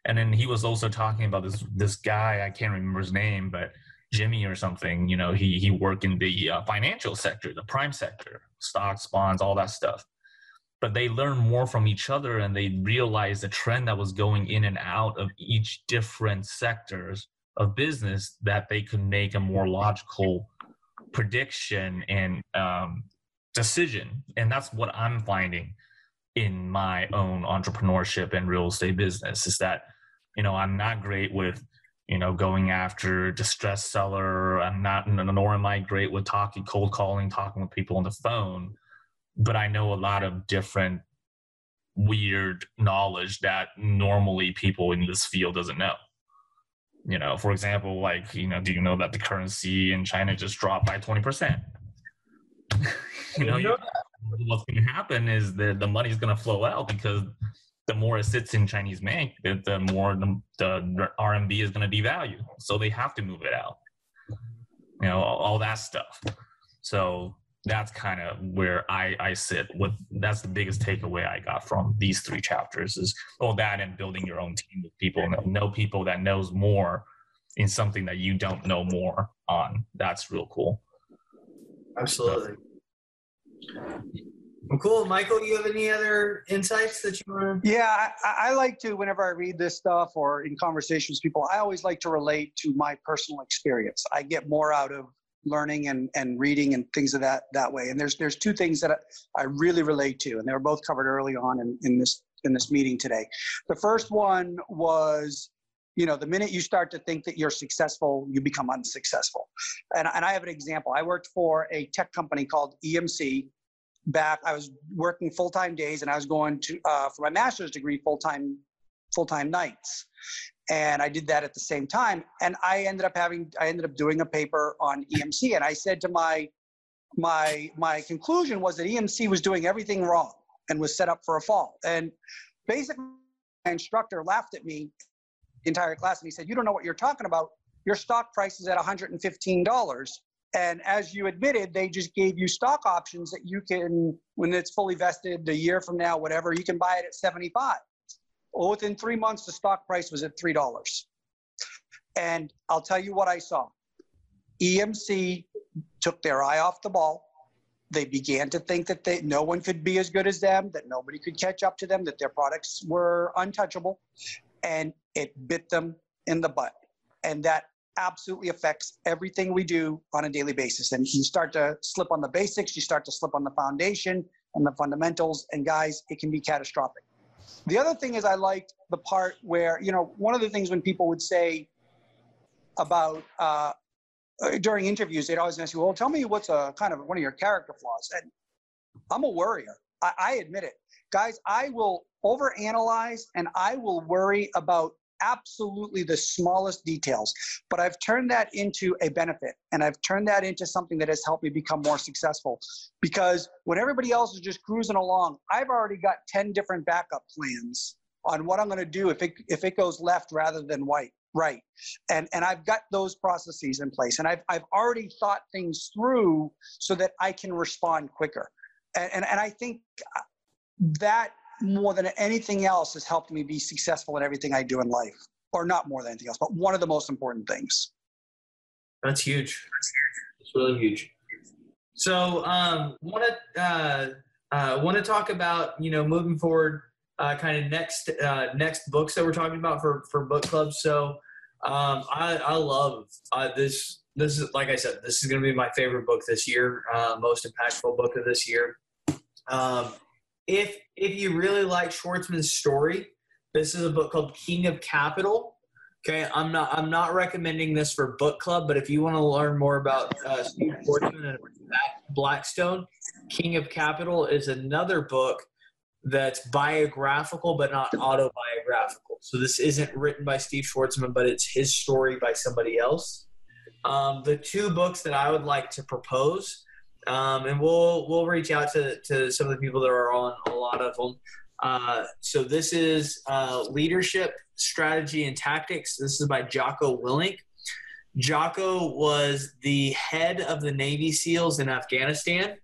And then he was also talking about this this guy, I can't remember his name, but Jimmy or something, you know, he, he worked in the uh, financial sector, the prime sector, stocks, bonds, all that stuff. But they learned more from each other and they realized the trend that was going in and out of each different sectors of business, that they could make a more logical prediction and um, decision. And that's what I'm finding in my own entrepreneurship and real estate business, is that, you know, I'm not great with, you know, going after distressed seller. I'm not, nor am I great with talking, cold calling, talking with people on the phone, but I know a lot of different weird knowledge that normally people in this field doesn't know. You know, for example, like, you know, do you know that the currency in China just dropped by twenty percent? You know, you know what's going to happen is that the money's going to flow out, because the more it sits in Chinese bank, the, the more the, the R M B is going to devalue. So they have to move it out, you know, all, all that stuff. So that's kind of where I, I sit with. That's the biggest takeaway I got from these three chapters is all that, and building your own team with people, know people that knows more in something that you don't know more on. That's real cool. Absolutely. So, well, cool. Michael, do you have any other insights that you want to? Yeah, I, I like to, whenever I read this stuff or in conversations with people, I always like to relate to my personal experience. I get more out of learning and, and reading and things of that that way. And there's there's two things that I, I really relate to, and they were both covered early on in, in this in this meeting today. The first one was, you know, the minute you start to think that you're successful, you become unsuccessful. And, and I have an example. I worked for a tech company called E M C. Back, I was working full-time days, and I was going to uh, for my master's degree full-time full-time nights. And I did that at the same time. And I ended up having, I ended up doing a paper on E M C. And I said to my, my, my conclusion was that E M C was doing everything wrong and was set up for a fall. And basically my instructor laughed at me the entire class. And he said, "You don't know what you're talking about. Your stock price is at one hundred fifteen dollars. And as you admitted, they just gave you stock options that you can, when it's fully vested a year from now, whatever, you can buy it at seventy-five. Well, within three months, the stock price was at three dollars. And I'll tell you what I saw. E M C took their eye off the ball. They began to think that they, no one could be as good as them, that nobody could catch up to them, that their products were untouchable. And it bit them in the butt. And that absolutely affects everything we do on a daily basis. And you start to slip on the basics, you start to slip on the foundation and the fundamentals, and guys, it can be catastrophic. The other thing is I liked the part where, you know, one of the things when people would say about, uh, during interviews, they'd always ask you, well, tell me what's a kind of one of your character flaws. And I'm a worrier. I, I admit it. Guys, I will overanalyze and I will worry about absolutely the smallest details, but I've turned that into a benefit, and I've turned that into something that has helped me become more successful, because when everybody else is just cruising along, I've already got ten different backup plans on what I'm going to do if it if it goes left rather than right right and and I've got those processes in place, and I've I've already thought things through so that I can respond quicker, and and, and I think that more than anything else has helped me be successful in everything I do in life, or not more than anything else, but one of the most important things. That's huge. It's really huge. So um, want to uh, uh, want to talk about, you know, moving forward, uh, kind of next uh, next books that we're talking about for for book clubs. So um, I, I love uh, this. This is, like I said, this is going to be my favorite book this year, uh, most impactful book of this year. Um, If if you really like Schwarzman's story, this is a book called King of Capital. Okay, I'm not I'm not recommending this for book club, but if you want to learn more about uh, Steve Schwarzman and Blackstone, King of Capital is another book that's biographical but not autobiographical. So this isn't written by Steve Schwarzman, but it's his story by somebody else. Um, the two books that I would like to propose. Um, and we'll we'll reach out to, to some of the people that are on a lot of them. Uh, so this is uh, Leadership, Strategy, and Tactics. This is by Jocko Willink. Jocko was the head of the Navy SEALs in Afghanistan,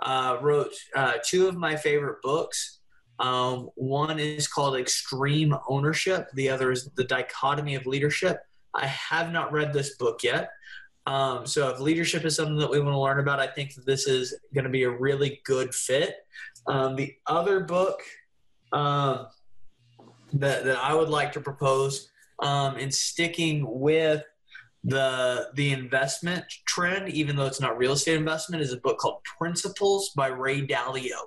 uh, wrote uh, two of my favorite books. Um, one is called Extreme Ownership. The other is The Dichotomy of Leadership. I have not read this book yet. Um, so if leadership is something that we want to learn about, I think that this is going to be a really good fit. Um, the other book um, that, that I would like to propose, um, in sticking with the, the investment trend, even though it's not real estate investment, is a book called Principles by Ray Dalio.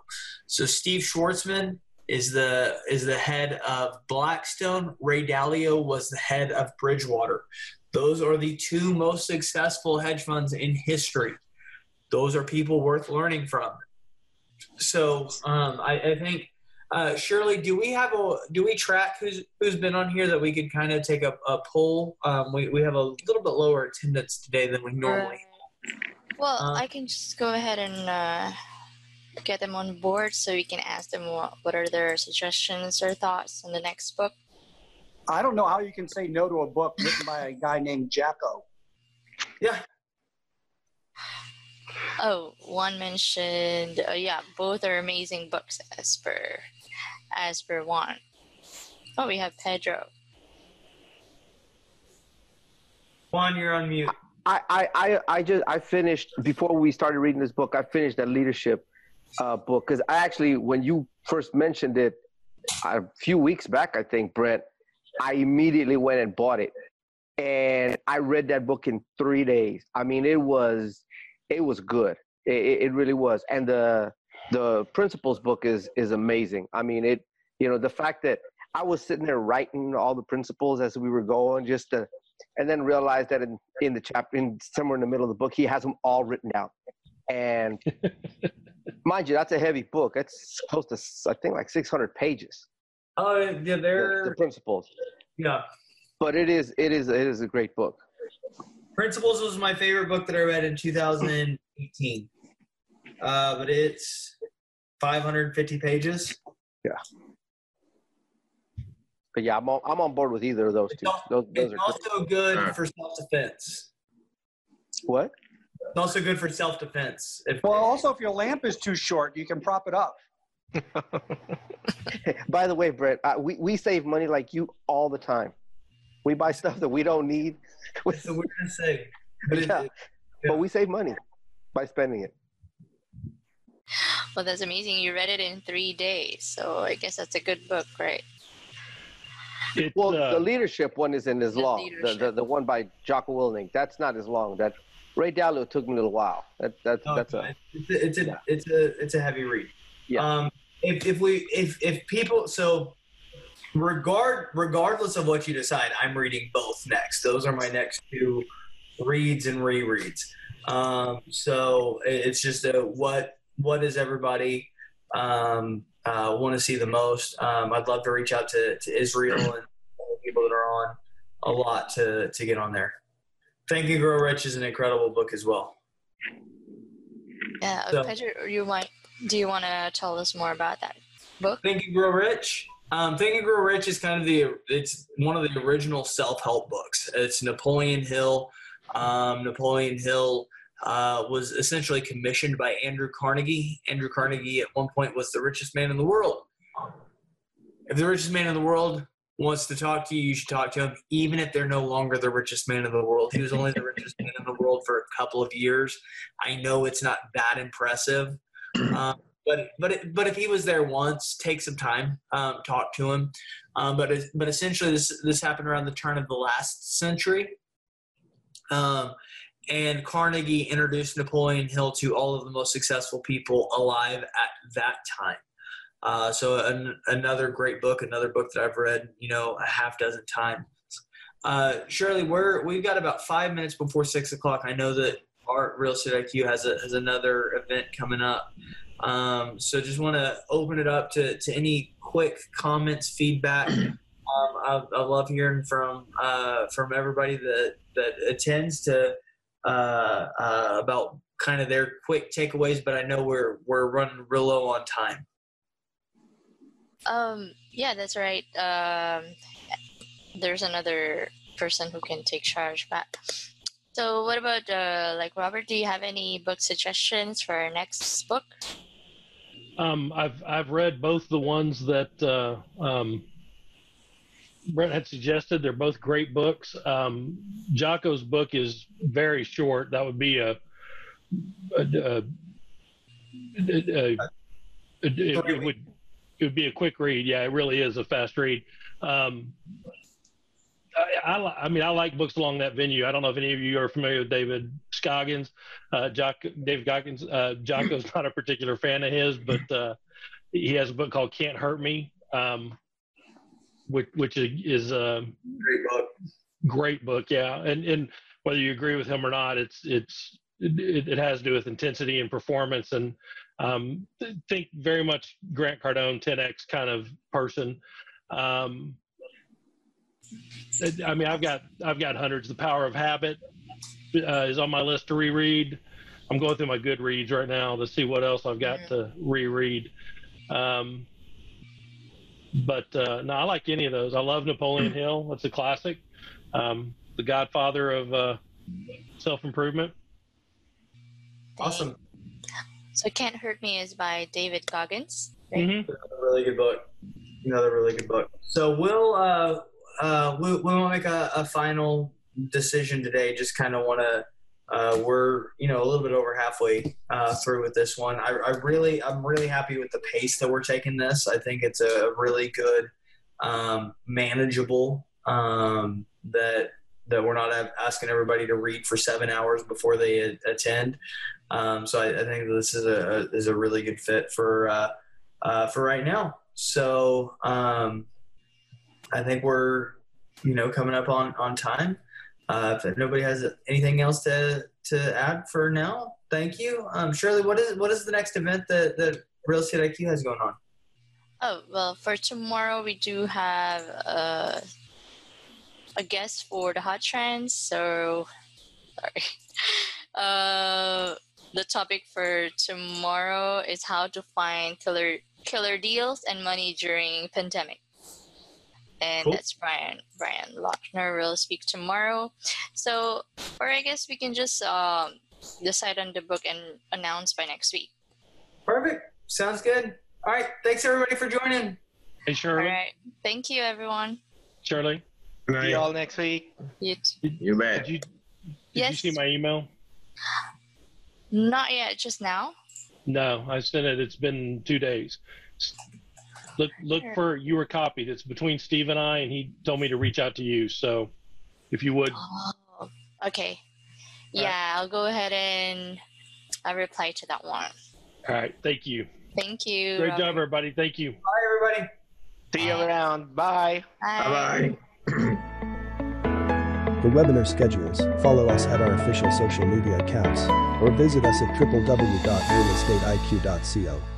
So Steve Schwarzman is the, is the head of Blackstone. Ray Dalio was the head of Bridgewater. Those are the two most successful hedge funds in history. Those are people worth learning from. So um, I, I think, uh, Shirley, do we have a do we track who's who's been on here that we could kind of take a, a poll? Um, we we have a little bit lower attendance today than we normally. Uh, well, um, I can just go ahead and uh, get them on board so we can ask them what, what are their suggestions or thoughts on the next book? I don't know how you can say no to a book written by a guy named Jocko. Yeah. Oh, Juan mentioned, uh, yeah, both are amazing books as per, as per Juan. Oh, we have Pedro. Juan, you're on mute. I, I, I, I just, I finished, before we started reading this book, I finished that leadership uh, book. Because I actually, when you first mentioned it a few weeks back, I think, Brent, I immediately went and bought it. And I read that book in three days. I mean, it was, it was good. It, it really was. And the, the principles book is, is amazing. I mean, it, you know, the fact that I was sitting there writing all the principles as we were going, just to, and then realized that in, in the chapter, in, somewhere in the middle of the book, he has them all written out. And mind you, that's a heavy book. It's close to, I think, like six hundred pages. Oh, uh, yeah, they're the, the principles. Yeah. But it is, it is, it is a great book. Principles was my favorite book that I read in two thousand eighteen. Uh, but it's five hundred fifty pages. Yeah. But yeah, I'm on, I'm on board with either of those two. Those, those it's are also good, good for self-defense. What? It's also good for self-defense. Well, also if your lamp is too short, you can prop it up. By the way, Brett, uh, we, we save money like you all the time. We buy stuff that we don't need. It's the weirdest thing. But, yeah. Yeah. But we save money by spending it. Well, that's amazing. You read it in three days. So I guess that's a good book, right? It, well, uh, the leadership one isn't as long. The, the, the one by Jocko Willink, that's not as long. That Ray Dalio took me a little while. That, that, oh, that's a, it's, a, it's, a yeah. it's a it's a heavy read. Yeah. Um, if, if we if if people so regard regardless of what you decide, I'm reading both next. Those are my next two reads and rereads. Um, so it's just a, what what does everybody um, uh, want to see the most? Um, I'd love to reach out to, to Israel and all the people that are on a lot to to get on there. Think and Grow Rich is an incredible book as well. Yeah, so, Pedro, you might. Do you want to tell us more about that book? Think and Grow Rich. Um, Think and Grow Rich is kind of the, it's one of the original self-help books. It's Napoleon Hill. Um, Napoleon Hill uh, was essentially commissioned by Andrew Carnegie. Andrew Carnegie at one point was the richest man in the world. If the richest man in the world wants to talk to you, you should talk to him, even if they're no longer the richest man in the world. He was only the richest man in the world for a couple of years. I know it's not that impressive. Um, but but it, but if he was there once, take some time, um, talk to him. Um, but it, but essentially, this this happened around the turn of the last century, um, and Carnegie introduced Napoleon Hill to all of the most successful people alive at that time. Uh, so an, another great book, another book that I've read, you know, a half dozen times. Uh, Shirley, we're we've got about five minutes before six o'clock. I know that. Art Real Estate I Q has, a, has another event coming up. Um, so just want to open it up to, to any quick comments, feedback. Um, I, I love hearing from uh, from everybody that, that attends to uh, uh, about kind of their quick takeaways, but I know we're, we're running real low on time. Um, yeah, that's right. Um, there's another person who can take charge back. So what about, uh, like, Robert, do you have any book suggestions for our next book? Um, I've, I've read both the ones that uh, um, Brent had suggested. They're both great books. Um, Jocko's book is very short. That would be a, a, a, a, a it, it, would, it would be a quick read. Yeah, it really is a fast read. Um, I, I, I mean, I like books along that venue. I don't know if any of you are familiar with David Goggins. Uh, Jock, Dave Goggins. Uh, Jocko's not a particular fan of his, but uh, he has a book called Can't Hurt Me, um, which which is a great book. Great book, yeah. And and whether you agree with him or not, it's it's it, it has to do with intensity and performance, and um, think very much Grant Cardone, ten X kind of person. Um, I mean, I've got I've got hundreds. The Power of Habit uh, is on my list to reread. I'm going through my Goodreads right now to see what else I've got yeah. to reread. Um, but uh, no, I like any of those. I love Napoleon Hill. It's a classic. Um, the godfather of uh, self-improvement. Awesome. So Can't Hurt Me is by David Goggins. Right? Mm-hmm. Another really good book. Another really good book. So we'll uh, uh, we, we'll make a, a final decision today. Just kind of want to uh, we're you know a little bit over halfway uh, through with this one. I, I really I'm really happy with the pace that we're taking this. I think it's a really good um, manageable um, that that we're not asking everybody to read for seven hours before they a- attend. Um, so I, I think this is a is a really good fit for uh, uh, for right now. So um, I think we're you know coming up on on time. Uh, if nobody has anything else to to add for now, thank you, um, Shirley. What is what is the next event that that Real Estate I Q has going on? Oh well, for tomorrow we do have a a guest for the hot trends. So sorry. Uh, the topic for tomorrow is how to find killer killer deals and money during pandemic. And cool. That's Brian Brian Lochner will speak tomorrow. So, or I guess we can just um, decide on the book and announce by next week. Perfect. Sounds good. All right. Thanks everybody for joining. Hey, Shirley. All right. Thank you, everyone. Shirley. See you all next week. You too. You bet. Did you, did yes. you see my email? Not yet. Just now? No, I sent it. It's been two days. Look, look for you were copied. It's between Steve and I, and he told me to reach out to you. So, if you would. Oh, okay. Yeah, right. I'll go ahead and I reply to that one. All right. Thank you. Thank you. Great Robert. Job, everybody. Thank you. Bye, everybody. See you around. Bye. Bye. Bye. For webinar schedules, follow us at our official social media accounts, or visit us at w w w dot real estate i q dot co.